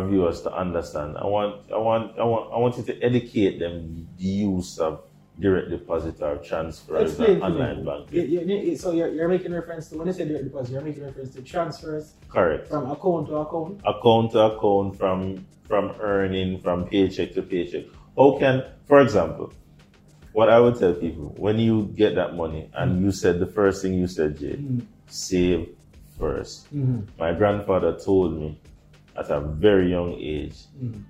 our viewers to understand. I want you to educate them the use of direct deposit or transfers and online banking. So you're making reference to, when you say direct deposit, you're making reference to transfers. Correct. From account to account. Account to account, from earning, from paycheck to paycheck. How can, for example, what I would tell people, when you get that money and you said the first thing you said, Jay, save first. My grandfather told me at a very young age,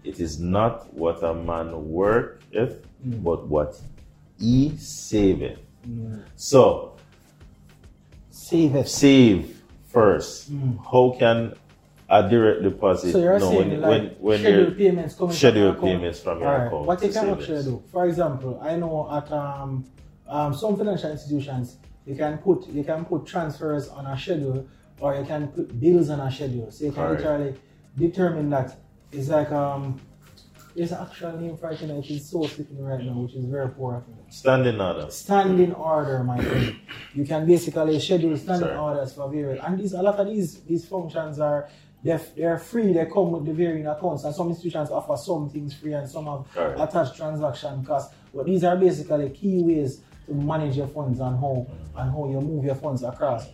it is not what a man worketh, but what he saveth. So, save first. How can a direct deposit? So you're saying when scheduled payments coming from your account. What you can actually do, for example, I know at some financial institutions, you can put transfers on a schedule, or you can put bills on a schedule. So you can literally determine that. It's like there's an actual name for it, and it is so slipping right now, which is very poor. Standing order. Standing order, my friend. You can basically schedule standing orders for various, and these, a lot of these functions are. They're free, they come with the varying accounts, and some institutions offer some things free and some have attached transaction costs. But these are basically key ways to manage your funds and how you move your funds across.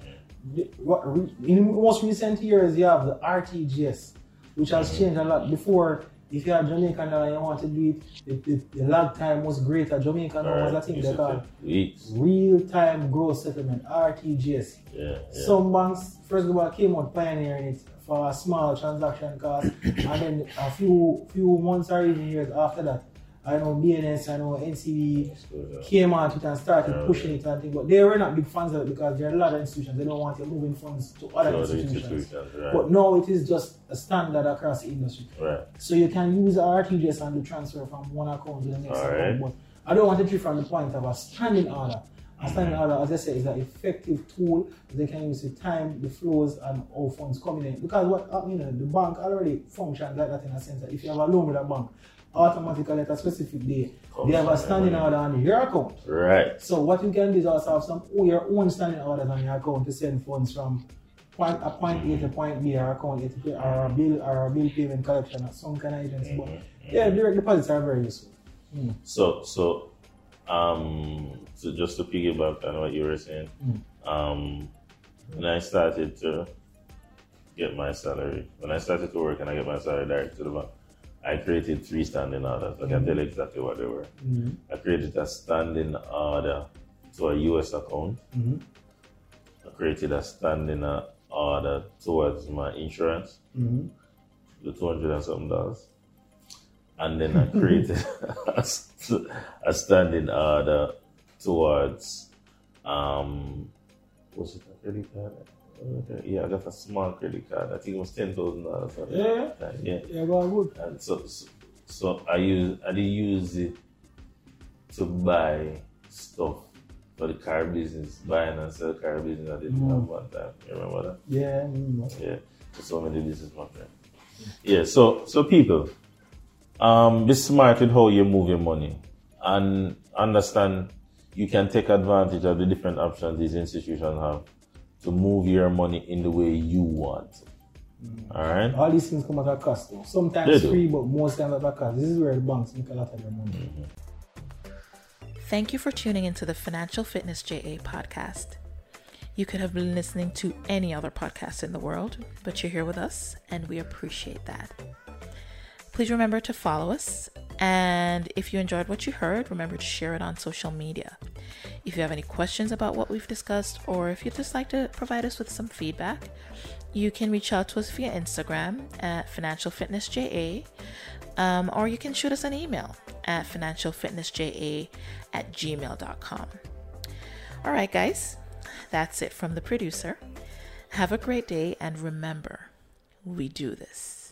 In most recent years, you have the RTGS, which has changed a lot. Before, if you had Jamaican dollar and you want to do it, the lag time was greater. Jamaican was a thing they call real-time gross settlement, RTGS. Some banks, first of all, came out pioneering it for a small transaction cost, and then a few months or even years after that, I know BNS, I know NCB came out with it and started pushing it and things, but they were not big fans of it because there are a lot of institutions, they don't want you moving funds to other institutions. But now it is just a standard across the industry. So you can use RTGS and do transfer from one account to the next account, but I don't want to drift from the point of a standing order. A standing order, as I said, is an effective tool they can use to time the flows and all funds coming in. Because what the bank already functions like that in a sense. If you have a loan with a bank, automatically at a specific day, they have a standing order on your account. So what you can do is also have your own standing orders on your account to send funds from point A to point B, or account A to B, or a bill payment collection, or some kind of agency. But yeah, direct deposits are very useful. So just to piggyback on what you were saying, when I started to get my salary, when I started to work and I get my salary direct to the bank, I created 3 standing orders. I can tell you exactly what they were. I created a standing order to a US account. I created a standing order towards my insurance, the $200 and something. And then I created a standing order towards, was it a credit card? Yeah, I got a small credit card. I think it was $10,000. Yeah. And so I did use it to buy stuff for the car business, buying and sell car business. I didn't have one time. You remember that? Yeah, I remember. Yeah, so many business, my friend. Yeah, so people. Be smart with how you move your money and understand you can take advantage of the different options these institutions have to move your money in the way you want. Alright? All these things come at a cost though. Sometimes free, but most times at a cost. This is where the banks make a lot of their money. Thank you for tuning into the Financial Fitness JA podcast. You could have been listening to any other podcast in the world, but you're here with us and we appreciate that. Please remember to follow us, and if you enjoyed what you heard, remember to share it on social media. If you have any questions about what we've discussed, or if you'd just like to provide us with some feedback, you can reach out to us via Instagram at Financial Fitness JA, or you can shoot us an email at financialfitnessja@gmail.com. All right, guys, that's it from the producer. Have a great day, and remember, we do this.